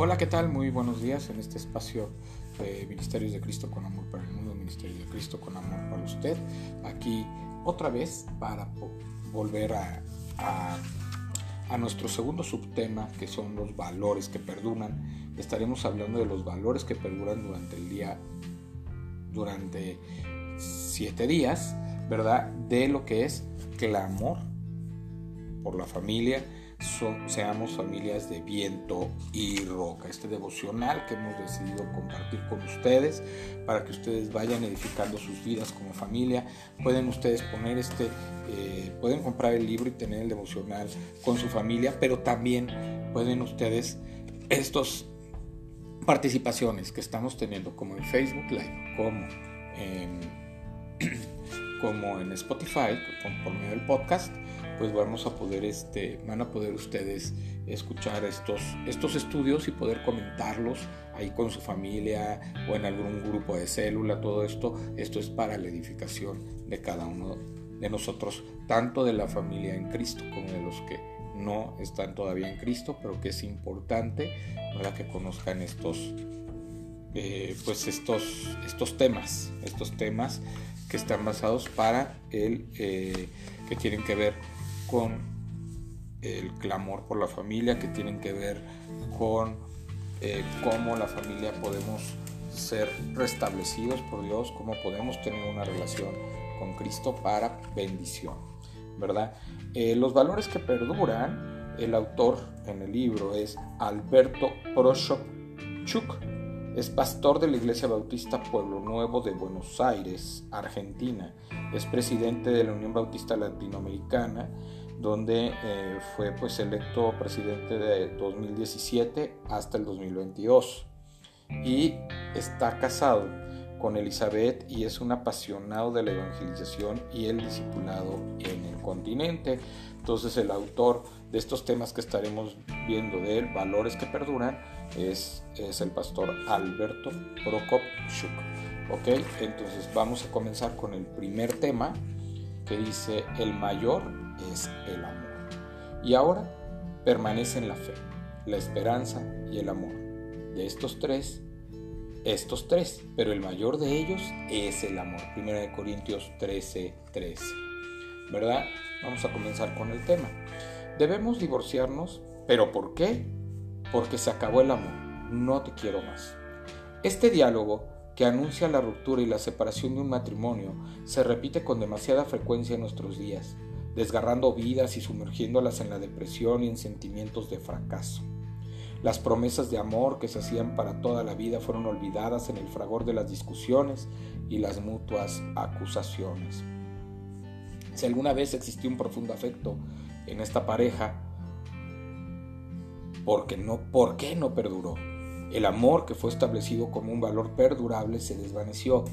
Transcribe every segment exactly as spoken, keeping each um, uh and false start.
Hola, ¿qué tal? Muy buenos días en este espacio de Ministerios de Cristo con Amor para el Mundo, Ministerios de Cristo con Amor para usted. Aquí otra vez para volver a, a, a nuestro segundo subtema, que son los valores que perduran. Estaremos hablando de los valores que perduran durante el día, durante siete días, ¿verdad? De lo que es clamor por la familia, Son, seamos familias de viento y roca. Este devocional que hemos decidido compartir con ustedes para que ustedes vayan edificando sus vidas como familia. Pueden ustedes poner este, eh, pueden comprar el libro y tener el devocional con su familia, pero también pueden ustedes estas participaciones que estamos teniendo, como en Facebook Live, como en, como en Spotify, por medio del podcast. Pues vamos a poder, este, van a poder ustedes escuchar estos, estos estudios y poder comentarlos ahí con su familia o en algún grupo de célula. Todo esto, esto es para la edificación de cada uno de nosotros, tanto de la familia en Cristo como de los que no están todavía en Cristo, pero que es importante, ¿verdad?, que conozcan estos, eh, pues estos, estos temas, estos temas que están basados para el eh, que tienen que ver con el clamor por la familia, que tienen que ver con eh, cómo la familia podemos ser restablecidos por Dios, cómo podemos tener una relación con Cristo para bendición, ¿verdad? Eh, los valores que perduran, el autor en el libro es Alberto Prokopchuk, es pastor de la Iglesia Bautista Pueblo Nuevo de Buenos Aires, Argentina. Es presidente de la Unión Bautista Latinoamericana, donde eh, fue pues electo presidente de dos mil diecisiete hasta el dos mil veintidós. Y está casado con Elizabeth y es un apasionado de la evangelización y el discipulado en el continente. Entonces, el autor de estos temas que estaremos viendo de él, valores que perduran, es, es el pastor Alberto Prokopchuk. Ok, entonces vamos a comenzar con el primer tema, que dice: el mayor es el amor. Y ahora permanecen la fe, la esperanza y el amor. De estos tres, estos tres, pero el mayor de ellos es el amor. Primera de Corintios trece, trece, ¿verdad? Vamos a comenzar con el tema. Debemos divorciarnos, ¿pero por qué? Porque se acabó el amor, no te quiero más. Este diálogo que anuncia la ruptura y la separación de un matrimonio se repite con demasiada frecuencia en nuestros días, desgarrando vidas y sumergiéndolas en la depresión y en sentimientos de fracaso. Las promesas de amor que se hacían para toda la vida fueron olvidadas en el fragor de las discusiones y las mutuas acusaciones. Si alguna vez existió un profundo afecto en esta pareja, porque no, ¿por qué no perduró? El amor, que fue establecido como un valor perdurable, se desvaneció.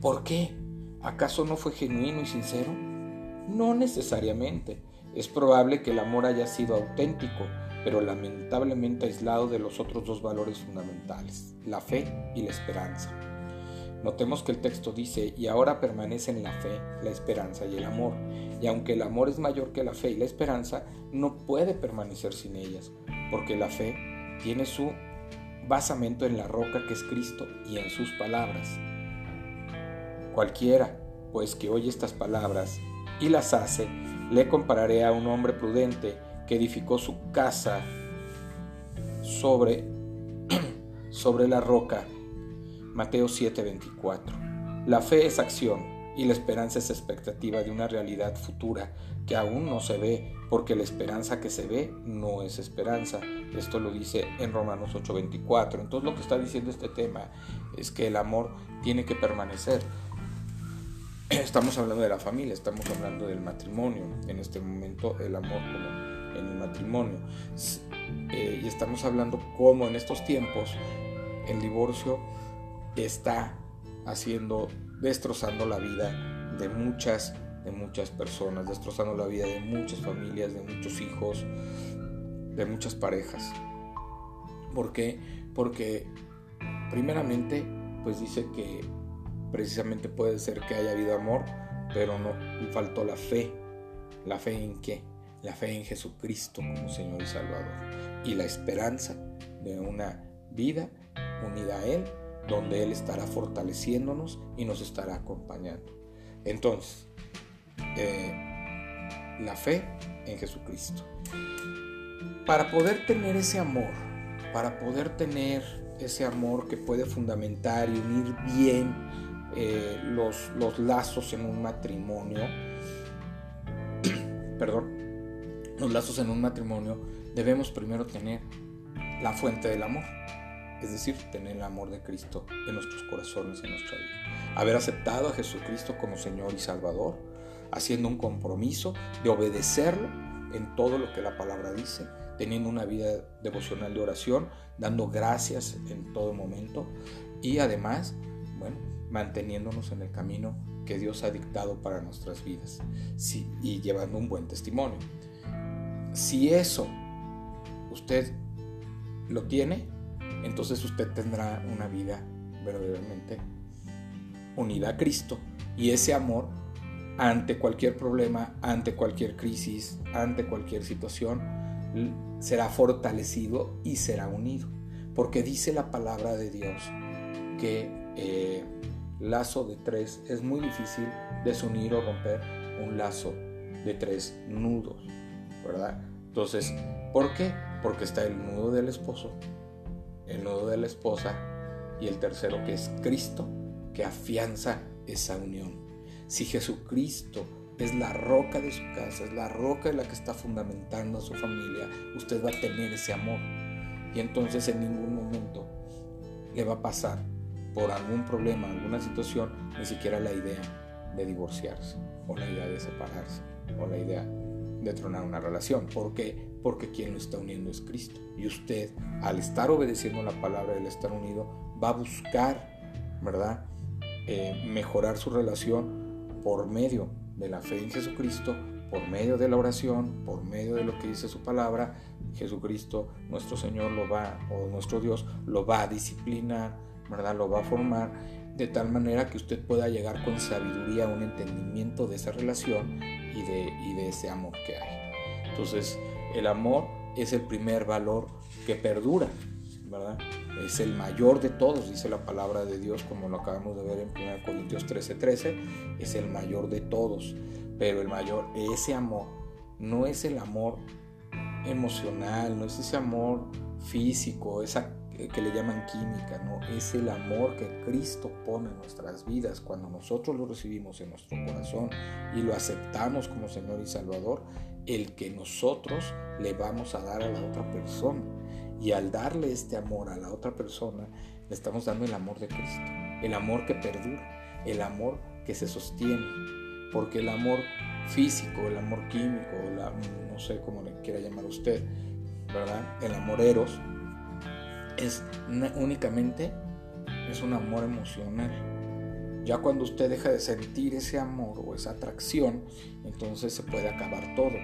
¿Por qué? ¿Acaso no fue genuino y sincero? No necesariamente. Es probable que el amor haya sido auténtico, pero lamentablemente aislado de los otros dos valores fundamentales, la fe y la esperanza. Notemos que el texto dice: y ahora permanecen la fe, la esperanza y el amor. Y aunque el amor es mayor que la fe y la esperanza, no puede permanecer sin ellas, porque la fe tiene su basamento en la roca que es Cristo y en sus palabras. Cualquiera, pues, que oye estas palabras y las hace, le compararé a un hombre prudente que edificó su casa sobre, sobre la roca. Mateo siete, veinticuatro. La fe es acción y la esperanza es expectativa de una realidad futura que aún no se ve, porque la esperanza que se ve no es esperanza. Esto lo dice en Romanos ocho, veinticuatro. Entonces, lo que está diciendo este tema es que el amor tiene que permanecer. Estamos hablando de la familia, estamos hablando del matrimonio. En este momento, el amor como en el matrimonio. Eh, y estamos hablando cómo en estos tiempos el divorcio está haciendo, destrozando la vida de muchas, de muchas personas, destrozando la vida de muchas familias, de muchos hijos, de muchas parejas. ¿Por qué? Porque primeramente, pues dice que precisamente puede ser que haya habido amor, pero no faltó la fe. ¿La fe en qué? La fe en Jesucristo como Señor y Salvador, y la esperanza de una vida unida a Él, donde Él estará fortaleciéndonos y nos estará acompañando. Entonces, eh, la fe en Jesucristo. Para poder tener ese amor, para poder tener ese amor que puede fundamentar y unir bien eh, los, los lazos en un matrimonio, perdón, los lazos en un matrimonio, debemos primero tener la fuente del amor. Es decir, tener el amor de Cristo en nuestros corazones, en nuestra vida. Haber aceptado a Jesucristo como Señor y Salvador, haciendo un compromiso de obedecerlo en todo lo que la palabra dice, teniendo una vida devocional de oración, dando gracias en todo momento y además, bueno, manteniéndonos en el camino que Dios ha dictado para nuestras vidas, sí, y llevando un buen testimonio. Si eso usted lo tiene, entonces usted tendrá una vida verdaderamente unida a Cristo, y ese amor ante cualquier problema, ante cualquier crisis, ante cualquier situación será fortalecido y será unido, porque dice la palabra de Dios que eh, lazo de tres es muy difícil desunir o romper un lazo de tres nudos, ¿verdad? Entonces, ¿por qué? Porque está el nudo del esposo, el nudo de la esposa y el tercero, que es Cristo, que afianza esa unión. Si Jesucristo es la roca de su casa, es la roca en la que está fundamentando a su familia, usted va a tener ese amor, y entonces en ningún momento le va a pasar por algún problema, alguna situación, ni siquiera la idea de divorciarse o la idea de separarse o la idea de tronar una relación. ¿Por qué? Porque quien lo está uniendo es Cristo, y usted, al estar obedeciendo la palabra, al estar unido, va a buscar, ¿verdad?, eh, mejorar su relación por medio de la fe en Jesucristo, por medio de la oración, por medio de lo que dice su palabra. Jesucristo, nuestro Señor, lo va, o nuestro Dios, lo va a disciplinar, ¿verdad?, lo va a formar, de tal manera que usted pueda llegar con sabiduría a un entendimiento de esa relación y de, y de ese amor que hay. Entonces, el amor es el primer valor que perdura, ¿verdad? Es el mayor de todos, dice la palabra de Dios, como lo acabamos de ver en primera Corintios trece trece, es el mayor de todos, pero el mayor, ese amor, no es el amor emocional, no es ese amor físico, esa que le llaman química, no, es el amor que Cristo pone en nuestras vidas cuando nosotros lo recibimos en nuestro corazón y lo aceptamos como Señor y Salvador, el que nosotros le vamos a dar a la otra persona. Y al darle este amor a la otra persona, le estamos dando el amor de Cristo, el amor que perdura, el amor que se sostiene, porque el amor físico, el amor químico, la, no sé cómo le quiera llamar usted, ¿verdad?, el amor eros, es una, únicamente es un amor emocional. Ya cuando usted deja de sentir ese amor o esa atracción, entonces se puede acabar todo.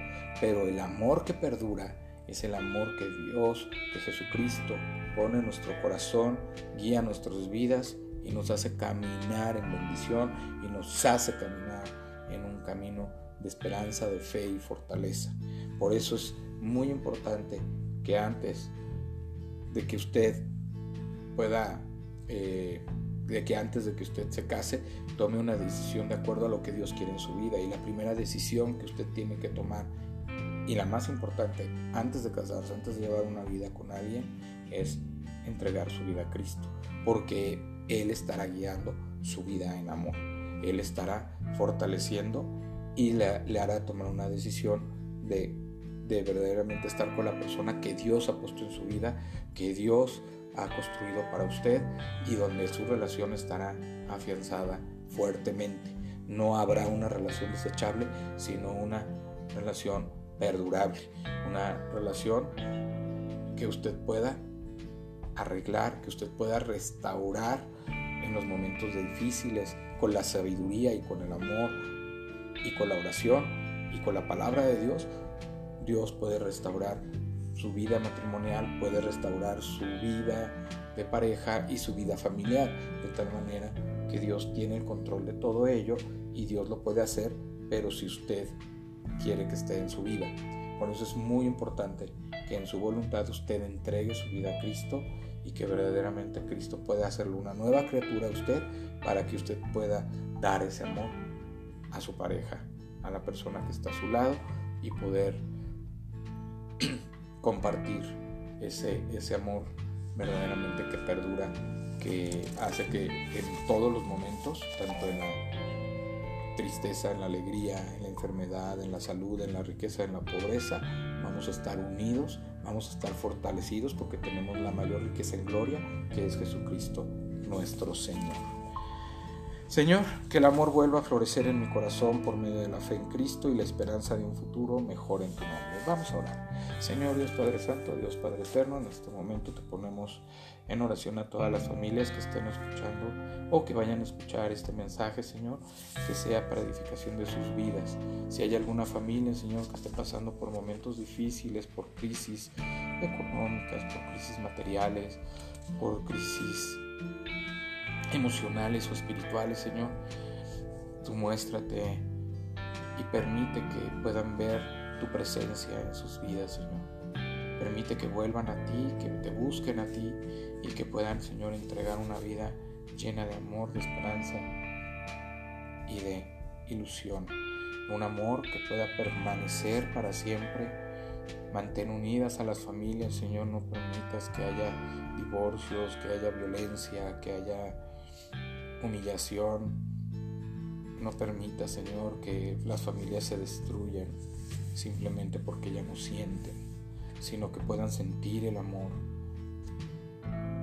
Pero el amor que perdura es el amor que Dios, que Jesucristo pone en nuestro corazón, guía nuestras vidas y nos hace caminar en bendición y nos hace caminar en un camino de esperanza, de fe y fortaleza. Por eso es muy importante que antes de que usted pueda, eh, de que antes de que usted se case, tome una decisión de acuerdo a lo que Dios quiere en su vida. Y la primera decisión que usted tiene que tomar, y la más importante, antes de casarse, antes de llevar una vida con alguien, es entregar su vida a Cristo, porque Él estará guiando su vida en amor, Él estará fortaleciendo y le, le hará tomar una decisión de de verdaderamente estar con la persona que Dios ha puesto en su vida, que Dios ha construido para usted, y donde su relación estará afianzada fuertemente. No habrá una relación desechable, sino una relación perdurable, una relación que usted pueda arreglar, que usted pueda restaurar en los momentos difíciles, con la sabiduría y con el amor y con la oración y con la palabra de Dios. Dios puede restaurar su vida matrimonial, puede restaurar su vida de pareja y su vida familiar, de tal manera que Dios tiene el control de todo ello y Dios lo puede hacer, pero si usted quiere que esté en su vida. Por eso es muy importante que en su voluntad usted entregue su vida a Cristo y que verdaderamente Cristo pueda hacerlo una nueva criatura a usted, para que usted pueda dar ese amor a su pareja, a la persona que está a su lado, y poder compartir ese, ese amor verdaderamente que perdura, que hace que en todos los momentos, tanto en la tristeza, en la alegría, en la enfermedad, en la salud, en la riqueza, en la pobreza, vamos a estar unidos, vamos a estar fortalecidos, porque tenemos la mayor riqueza en gloria, que es Jesucristo nuestro Señor. Señor, que el amor vuelva a florecer en mi corazón por medio de la fe en Cristo y la esperanza de un futuro mejor en tu nombre. Vamos a orar. Señor Dios Padre Santo, Dios Padre Eterno, en este momento te ponemos en oración a todas las familias que estén escuchando o que vayan a escuchar este mensaje, Señor, que sea para edificación de sus vidas. Si hay alguna familia, Señor, que esté pasando por momentos difíciles, por crisis económicas, por crisis materiales, por crisis emocionales o espirituales, Señor, tú muéstrate y permite que puedan ver tu presencia en sus vidas, Señor. Permite que vuelvan a ti, que te busquen a ti y que puedan, Señor, entregar una vida llena de amor, de esperanza y de ilusión. Un amor que pueda permanecer para siempre. Mantén unidas a las familias, Señor, no permitas que haya divorcios, que haya violencia, que haya humillación. No permita, Señor, que las familias se destruyan simplemente porque ya no sienten, sino que puedan sentir el amor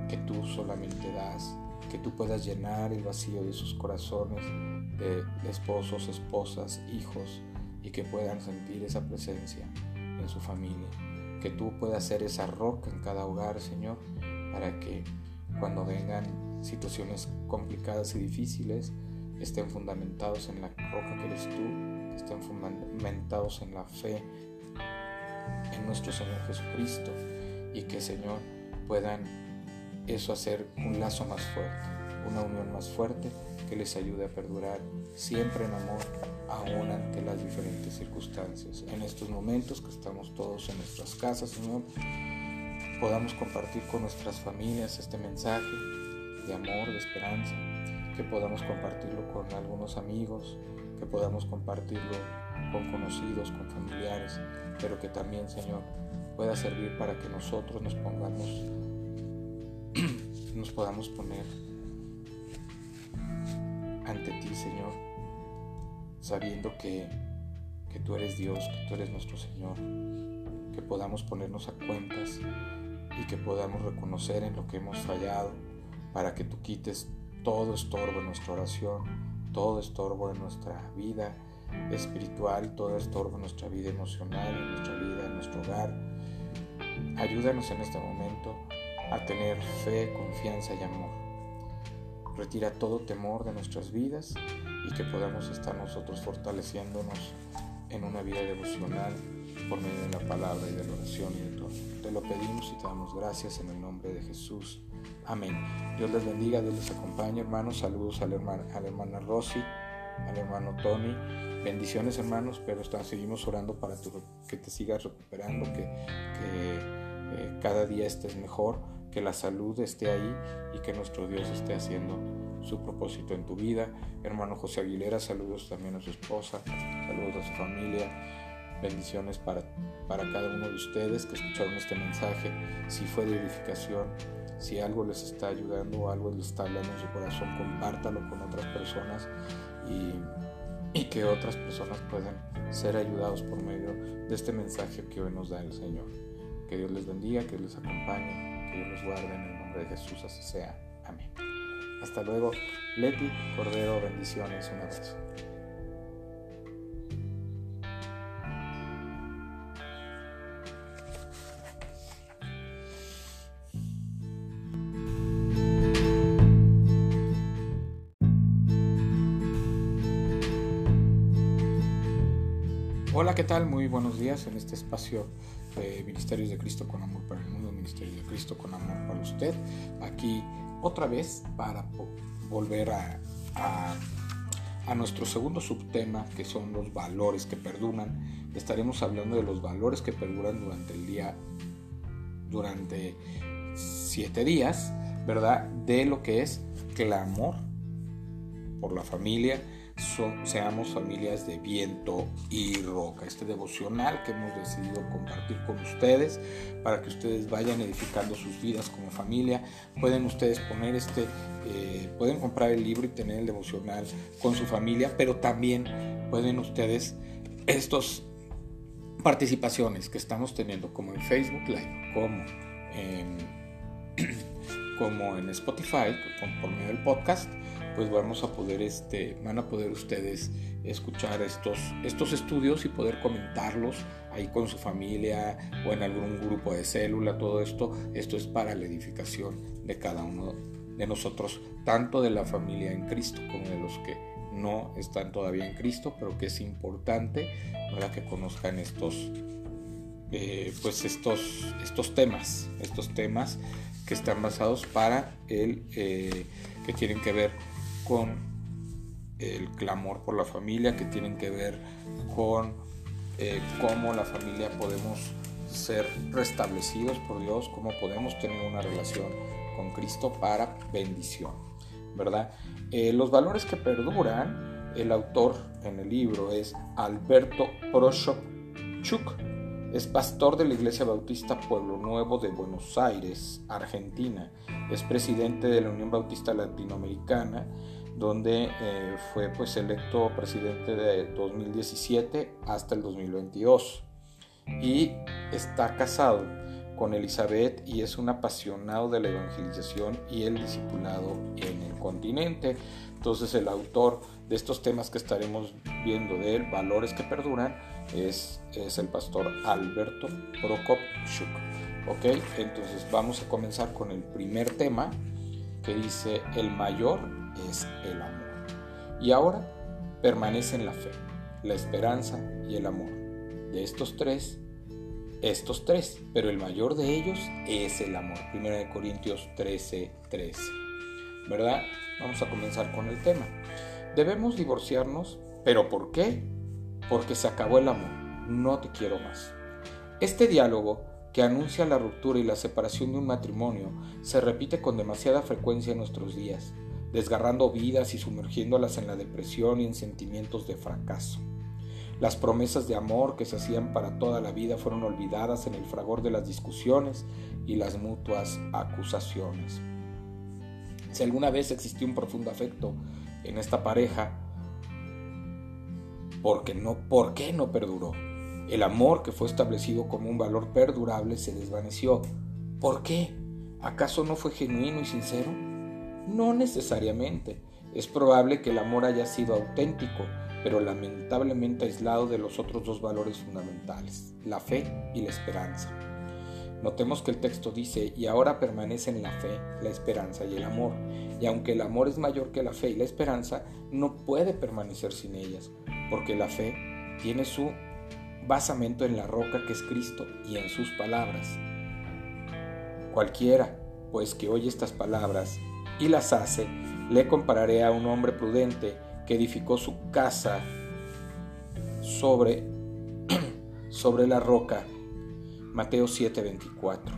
que tú solamente das, que tú puedas llenar el vacío de sus corazones, de esposos, esposas, hijos, y que puedan sentir esa presencia en su familia, que tú puedas ser esa roca en cada hogar, Señor, para que cuando vengan situaciones complicadas y difíciles, estén fundamentados en la roca que eres tú, que estén fundamentados en la fe en nuestro Señor Jesucristo, y que, Señor, puedan eso hacer un lazo más fuerte, una unión más fuerte que les ayude a perdurar siempre en amor, aún ante las diferentes circunstancias. En estos momentos que estamos todos en nuestras casas, Señor, podamos compartir con nuestras familias este mensaje de amor, de esperanza, que podamos compartirlo con algunos amigos, que podamos compartirlo con conocidos, con familiares, pero que también, Señor, pueda servir para que nosotros nos pongamos, nos podamos poner ante ti, Señor, sabiendo que, que tú eres Dios, que tú eres nuestro Señor, que podamos ponernos a cuentas y que podamos reconocer en lo que hemos fallado, para que tú quites todo estorbo en nuestra oración, todo estorbo en nuestra vida espiritual, todo estorbo en nuestra vida emocional, en nuestra vida, en nuestro hogar. Ayúdanos en este momento a tener fe, confianza y amor. Retira todo temor de nuestras vidas y que podamos estar nosotros fortaleciéndonos en una vida devocional por medio de la palabra y de la oración y de todo. Te lo pedimos y te damos gracias en el nombre de Jesús. Amén. Dios les bendiga, Dios les acompañe, hermanos. Saludos a la hermana, a la hermana Rosy, al hermano Tony. Bendiciones, hermanos, pero está, seguimos orando para tu, que te sigas recuperando, que, que eh, cada día estés mejor, que la salud esté ahí y que nuestro Dios esté haciendo su propósito en tu vida. Hermano José Aguilera, saludos también a su esposa, saludos a su familia, bendiciones para, para cada uno de ustedes que escucharon este mensaje. Si fue de edificación, si algo les está ayudando o algo les está hablando en su corazón, compártalo con otras personas y, y que otras personas puedan ser ayudados por medio de este mensaje que hoy nos da el Señor. Que Dios les bendiga, que Dios les acompañe, que Dios los guarde en el nombre de Jesús, así sea. Amén. Hasta luego. Leti Cordero, bendiciones, un abrazo. Hola, ¿qué tal? Muy buenos días en este espacio de Ministerios de Cristo con Amor para el Mundo, Ministerios de Cristo con Amor para usted. Aquí otra vez para volver a, a, a nuestro segundo subtema, que son los valores que perduran, estaremos hablando de los valores que perduran durante el día, durante siete días, ¿verdad? De lo que es clamor por la familia, son, seamos familias de viento y roca. Este devocional que hemos decidido compartir con ustedes para que ustedes vayan edificando sus vidas como familia. Pueden ustedes poner este, eh, pueden comprar el libro y tener el devocional con su familia, pero también pueden ustedes estas participaciones que estamos teniendo, como en Facebook Live, como en, como en Spotify, por medio del podcast. Pues vamos a poder, este, van a poder ustedes escuchar estos, estos estudios y poder comentarlos ahí con su familia o en algún grupo de célula. Todo esto, esto es para la edificación de cada uno de nosotros, tanto de la familia en Cristo como de los que no están todavía en Cristo, pero que es importante, ¿verdad?, que conozcan estos, eh, pues estos, estos temas, estos temas que están basados para el, eh, que tienen que ver con el clamor por la familia, que tienen que ver con eh, cómo la familia podemos ser restablecidos por Dios, cómo podemos tener una relación con Cristo para bendición, ¿verdad? Eh, los valores que perduran, el autor en el libro es Alberto Prokopchuk, es pastor de la Iglesia Bautista Pueblo Nuevo de Buenos Aires, Argentina. Es presidente de la Unión Bautista Latinoamericana, donde eh, fue pues electo presidente de dos mil diecisiete hasta el dos mil veintidós. Y está casado con Elizabeth y es un apasionado de la evangelización y el discipulado en el continente. Entonces, el autor de estos temas que estaremos viendo de él, valores que perduran, es, es el pastor Alberto Prokopchuk. Ok, entonces vamos a comenzar con el primer tema, que dice: el mayor es el amor. Y ahora permanecen la fe, la esperanza y el amor. De estos tres, estos tres, pero el mayor de ellos es el amor. Primera de Corintios trece, trece, ¿verdad? Vamos a comenzar con el tema. Debemos divorciarnos, ¿pero por qué? Porque se acabó el amor, no te quiero más. Este diálogo que anuncia la ruptura y la separación de un matrimonio se repite con demasiada frecuencia en nuestros días, desgarrando vidas y sumergiéndolas en la depresión y en sentimientos de fracaso. Las promesas de amor que se hacían para toda la vida fueron olvidadas en el fragor de las discusiones y las mutuas acusaciones. Si alguna vez existió un profundo afecto en esta pareja, porque no, ¿por qué no perduró? El amor que fue establecido como un valor perdurable se desvaneció. ¿Por qué? ¿Acaso no fue genuino y sincero? No necesariamente. Es probable que el amor haya sido auténtico, pero lamentablemente aislado de los otros dos valores fundamentales, la fe y la esperanza. Notemos que el texto dice: y ahora permanecen la fe, la esperanza y el amor. Y aunque el amor es mayor que la fe y la esperanza, no puede permanecer sin ellas, porque la fe tiene su basamento en la roca que es Cristo y en sus palabras. Cualquiera, pues, que oye estas palabras y las hace, le compararé a un hombre prudente que edificó su casa sobre, sobre la roca. Mateo siete, veinticuatro.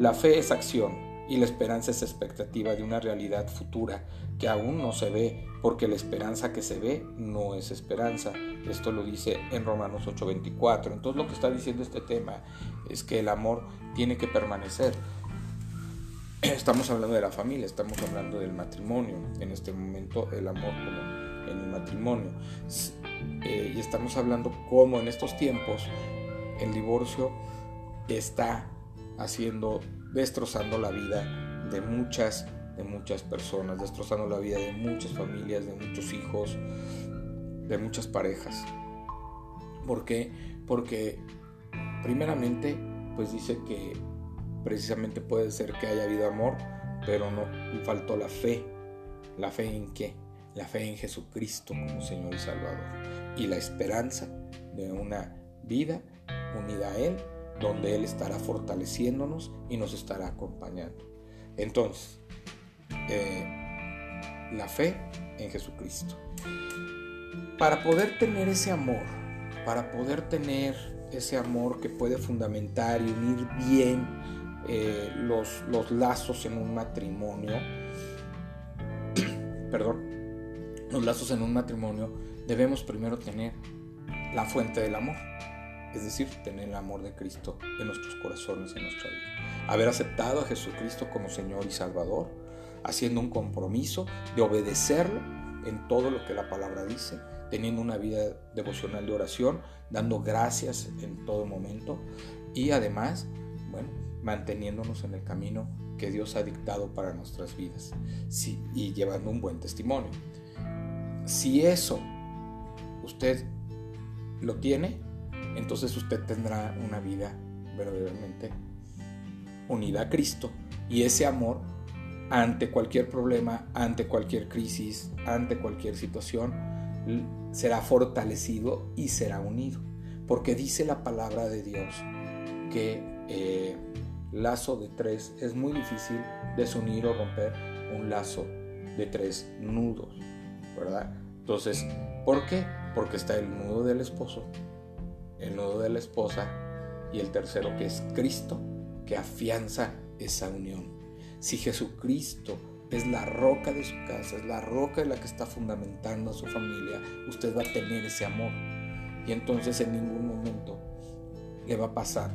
La fe es acción y la esperanza es expectativa de una realidad futura que aún no se ve, porque la esperanza que se ve no es esperanza. Esto lo dice en Romanos ocho, veinticuatro. Entonces, lo que está diciendo este tema es que el amor tiene que permanecer. Estamos hablando de la familia, estamos hablando del matrimonio. En este momento, el amor como en el matrimonio. Eh, y estamos hablando cómo en estos tiempos el divorcio está haciendo, destrozando la vida de muchas, de muchas personas, destrozando la vida de muchas familias, de muchos hijos, de muchas parejas. ¿Por qué? Porque primeramente, pues dice que precisamente puede ser que haya habido amor, pero no faltó la fe. ¿La fe en qué? La fe en Jesucristo como Señor y Salvador, y la esperanza de una vida unida a Él, donde Él estará fortaleciéndonos y nos estará acompañando. Entonces, eh, la fe en Jesucristo. Para poder tener ese amor para poder tener ese amor que puede fundamentar y unir bien eh, los, los lazos en un matrimonio, perdón, los lazos en un matrimonio, debemos primero tener la fuente del amor, es decir, tener el amor de Cristo en nuestros corazones, en nuestra vida. Haber aceptado a Jesucristo como Señor y Salvador, haciendo un compromiso de obedecerlo en todo lo que la palabra dice, teniendo una vida devocional de oración, dando gracias en todo momento y además, bueno, manteniéndonos en el camino que Dios ha dictado para nuestras vidas, sí, y llevando un buen testimonio. Si eso usted lo tiene, entonces usted tendrá una vida verdaderamente unida a Cristo, y ese amor, ante cualquier problema, ante cualquier crisis, ante cualquier situación, será fortalecido y será unido, porque dice la palabra de Dios que eh, lazo de tres es muy difícil desunir o romper un lazo de tres nudos, ¿verdad? Entonces, ¿por qué? Porque está el nudo del esposo, el nudo de la esposa y el tercero, que es Cristo, que afianza esa unión. Si Jesucristo es la roca de su casa, es la roca en la que está fundamentando a su familia, usted va a tener ese amor, y entonces en ningún momento le va a pasar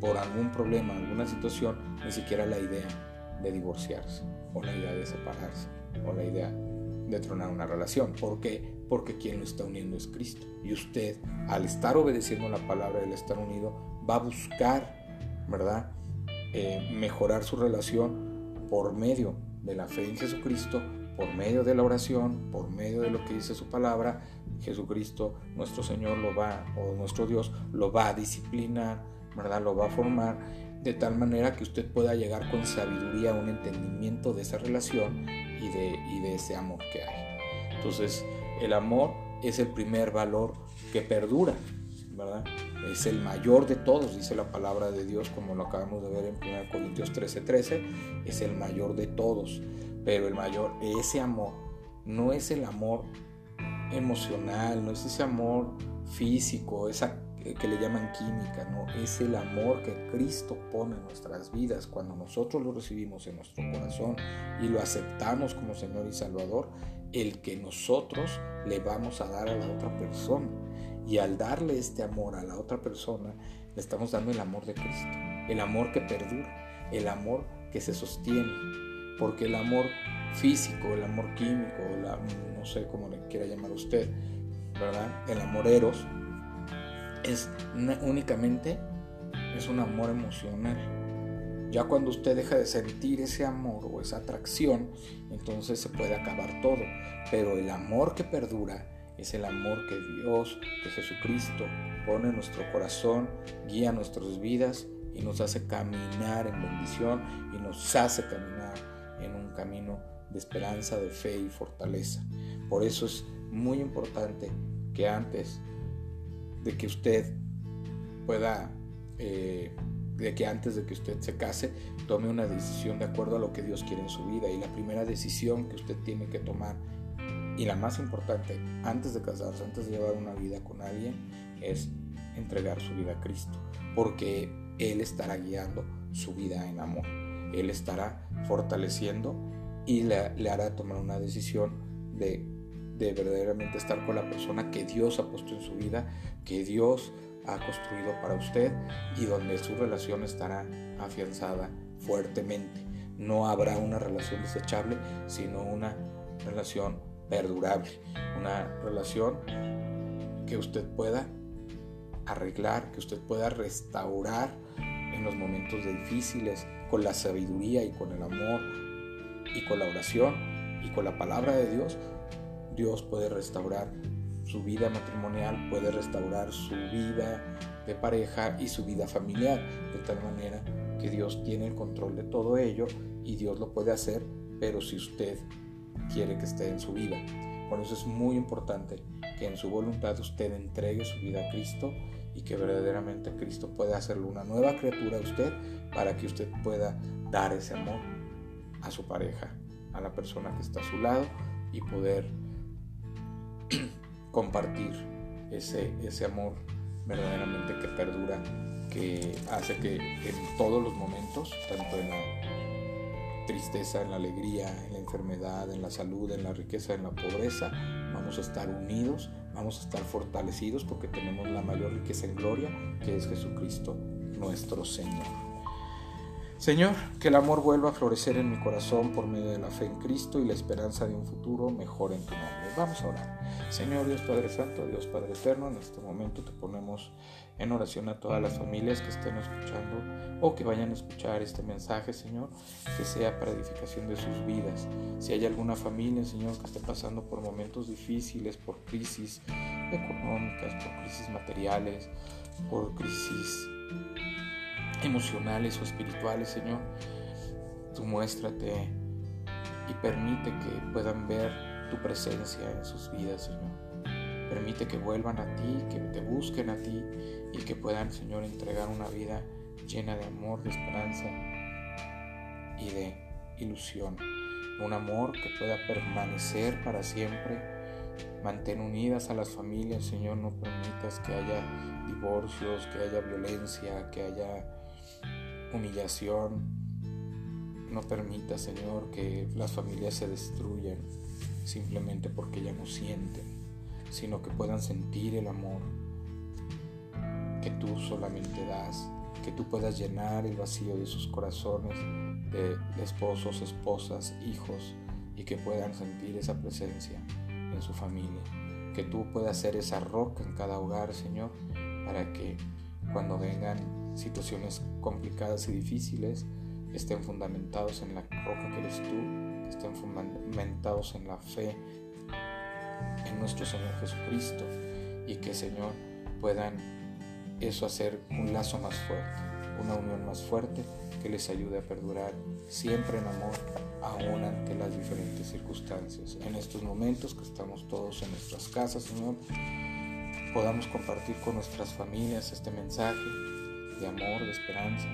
por algún problema, alguna situación, ni siquiera la idea de divorciarse, o la idea de separarse, o la idea de tronar una relación. ¿Por qué? Porque quien lo está uniendo es Cristo, y usted, al estar obedeciendo la palabra, al estar unido, va a buscar, ¿verdad?, eh, mejorar su relación por medio de la fe en Jesucristo, por medio de la oración, por medio de lo que dice su palabra. Jesucristo, nuestro Señor, lo va, o nuestro Dios, lo va a disciplinar, ¿verdad?, lo va a formar, de tal manera que usted pueda llegar con sabiduría a un entendimiento de esa relación y de, y de ese amor que hay. Entonces, el amor es el primer valor que perdura, ¿verdad? Es el mayor de todos, dice la palabra de Dios, como lo acabamos de ver en primera Corintios trece trece, es el mayor de todos. Pero el mayor, ese amor, no es el amor emocional, no es ese amor físico, esa que le llaman química, no, es el amor que Cristo pone en nuestras vidas. Cuando nosotros lo recibimos en nuestro corazón y lo aceptamos como Señor y Salvador, el que nosotros le vamos a dar a la otra persona, y al darle este amor a la otra persona, le estamos dando el amor de Cristo, el amor que perdura, el amor que se sostiene, porque el amor físico, el amor químico, la, no sé cómo le quiera llamar usted, ¿verdad?, el amor eros, es una, únicamente es un amor emocional. Ya cuando usted deja de sentir ese amor o esa atracción, entonces se puede acabar todo. Pero el amor que perdura es el amor que Dios, que Jesucristo pone en nuestro corazón, guía nuestras vidas y nos hace caminar en bendición, y nos hace caminar en un camino de esperanza, de fe y fortaleza. Por eso es muy importante que antes de que usted pueda, eh, de que antes de que usted se case, tome una decisión de acuerdo a lo que Dios quiere en su vida. Y la primera decisión que usted tiene que tomar, y la más importante, antes de casarse, antes de llevar una vida con alguien, es entregar su vida a Cristo, porque Él estará guiando su vida en amor, Él estará fortaleciendo y le, le hará tomar una decisión de de verdaderamente estar con la persona que Dios ha puesto en su vida, que Dios ha construido para usted, y donde su relación estará afianzada fuertemente. No habrá una relación desechable, sino una relación perdurable, una relación que usted pueda arreglar, que usted pueda restaurar en los momentos difíciles, con la sabiduría y con el amor y con la oración y con la palabra de Dios. Dios puede restaurar su vida matrimonial, puede restaurar su vida de pareja y su vida familiar, de tal manera que Dios tiene el control de todo ello, y Dios lo puede hacer, pero si usted quiere que esté en su vida. Por eso es muy importante que en su voluntad usted entregue su vida a Cristo, y que verdaderamente Cristo pueda hacerlo una nueva criatura a usted, para que usted pueda dar ese amor a su pareja, a la persona que está a su lado, y poder compartir ese, ese amor verdaderamente que perdura, que hace que en todos los momentos, tanto en la tristeza, en la alegría, en la enfermedad, en la salud, en la riqueza, en la pobreza, vamos a estar unidos, vamos a estar fortalecidos, porque tenemos la mayor riqueza en gloria, que es Jesucristo nuestro Señor. Señor, que el amor vuelva a florecer en mi corazón por medio de la fe en Cristo y la esperanza de un futuro mejor en tu nombre. Vamos a orar. Señor Dios Padre Santo, Dios Padre Eterno, en este momento te ponemos en oración a todas las familias que estén escuchando o que vayan a escuchar este mensaje, Señor, que sea para edificación de sus vidas. Si hay alguna familia, Señor, que esté pasando por momentos difíciles, por crisis económicas, por crisis materiales, por crisis emocionales o espirituales, Señor, tú muéstrate y permite que puedan ver tu presencia en sus vidas, Señor. Permite que vuelvan a ti, que te busquen a ti y que puedan, Señor, entregar una vida llena de amor, de esperanza y de ilusión. Un amor que pueda permanecer para siempre. Mantén unidas a las familias, Señor, no permitas que haya divorcios, que haya violencia, que haya humillación. No permitas, Señor, que las familias se destruyan simplemente porque ya no sienten, sino que puedan sentir el amor que tú solamente das, que tú puedas llenar el vacío de sus corazones, de esposos, esposas, hijos, y que puedan sentir esa presencia en su familia, que tú puedas ser esa roca en cada hogar, Señor, para que cuando vengan situaciones complicadas y difíciles estén fundamentados en la roca que eres tú, estén fundamentados en la fe en nuestro Señor Jesucristo, y que, Señor, puedan eso hacer un lazo más fuerte, una unión más fuerte que les ayude a perdurar siempre en amor, aún ante las diferentes circunstancias. En estos momentos que estamos todos en nuestras casas, Señor, podamos compartir con nuestras familias este mensaje de amor, de esperanza,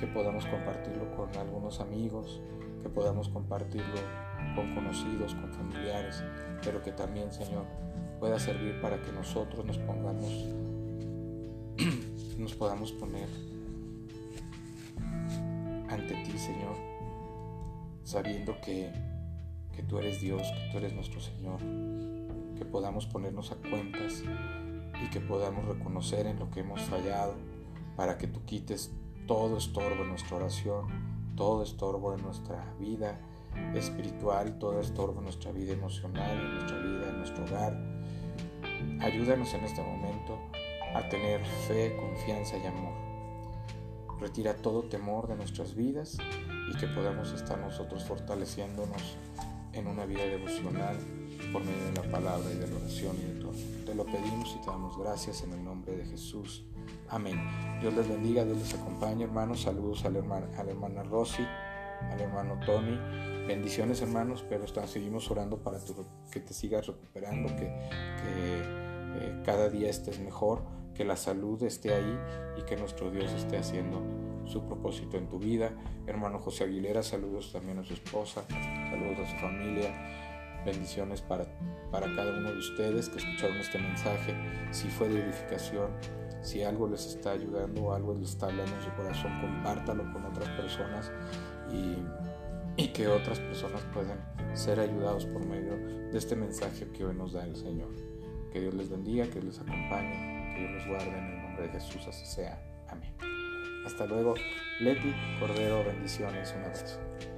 que podamos compartirlo con algunos amigos, que podamos compartirlo con conocidos, con familiares, pero que también, Señor, pueda servir para que nosotros nos pongamos, nos podamos poner ante ti, Señor, sabiendo que, que tú eres Dios, que tú eres nuestro Señor, que podamos ponernos a cuentas y que podamos reconocer en lo que hemos fallado, para que tú quites todo estorbo en nuestra oración, todo estorbo en nuestra vida espiritual, todo estorbo en nuestra vida emocional, en nuestra vida, en nuestro hogar. Ayúdanos en este momento a tener fe, confianza y amor. Retira todo temor de nuestras vidas y que podamos estar nosotros fortaleciéndonos en una vida devocional por medio de la palabra y de la oración y de todo. Te lo pedimos y te damos gracias en el nombre de Jesús. Amén. Dios les bendiga, Dios les acompañe, hermanos. Saludos a la hermana, a la hermana Rosy, al hermano Tony. Bendiciones, hermanos, pero está, seguimos orando para tu, que te sigas recuperando, que, que eh, cada día estés mejor, que la salud esté ahí y que nuestro Dios esté haciendo su propósito en tu vida. Hermano José Aguilera, saludos también a su esposa, saludos a su familia, bendiciones para, para cada uno de ustedes que escucharon este mensaje. Si fue de edificación, si algo les está ayudando o algo les está hablando en su corazón, compártalo con otras personas y, y que otras personas puedan ser ayudados por medio de este mensaje que hoy nos da el Señor. Que Dios les bendiga, que Dios les acompañe, que Dios los guarde en el nombre de Jesús, así sea. Amén. Hasta luego. Leti Cordero, bendiciones, un abrazo.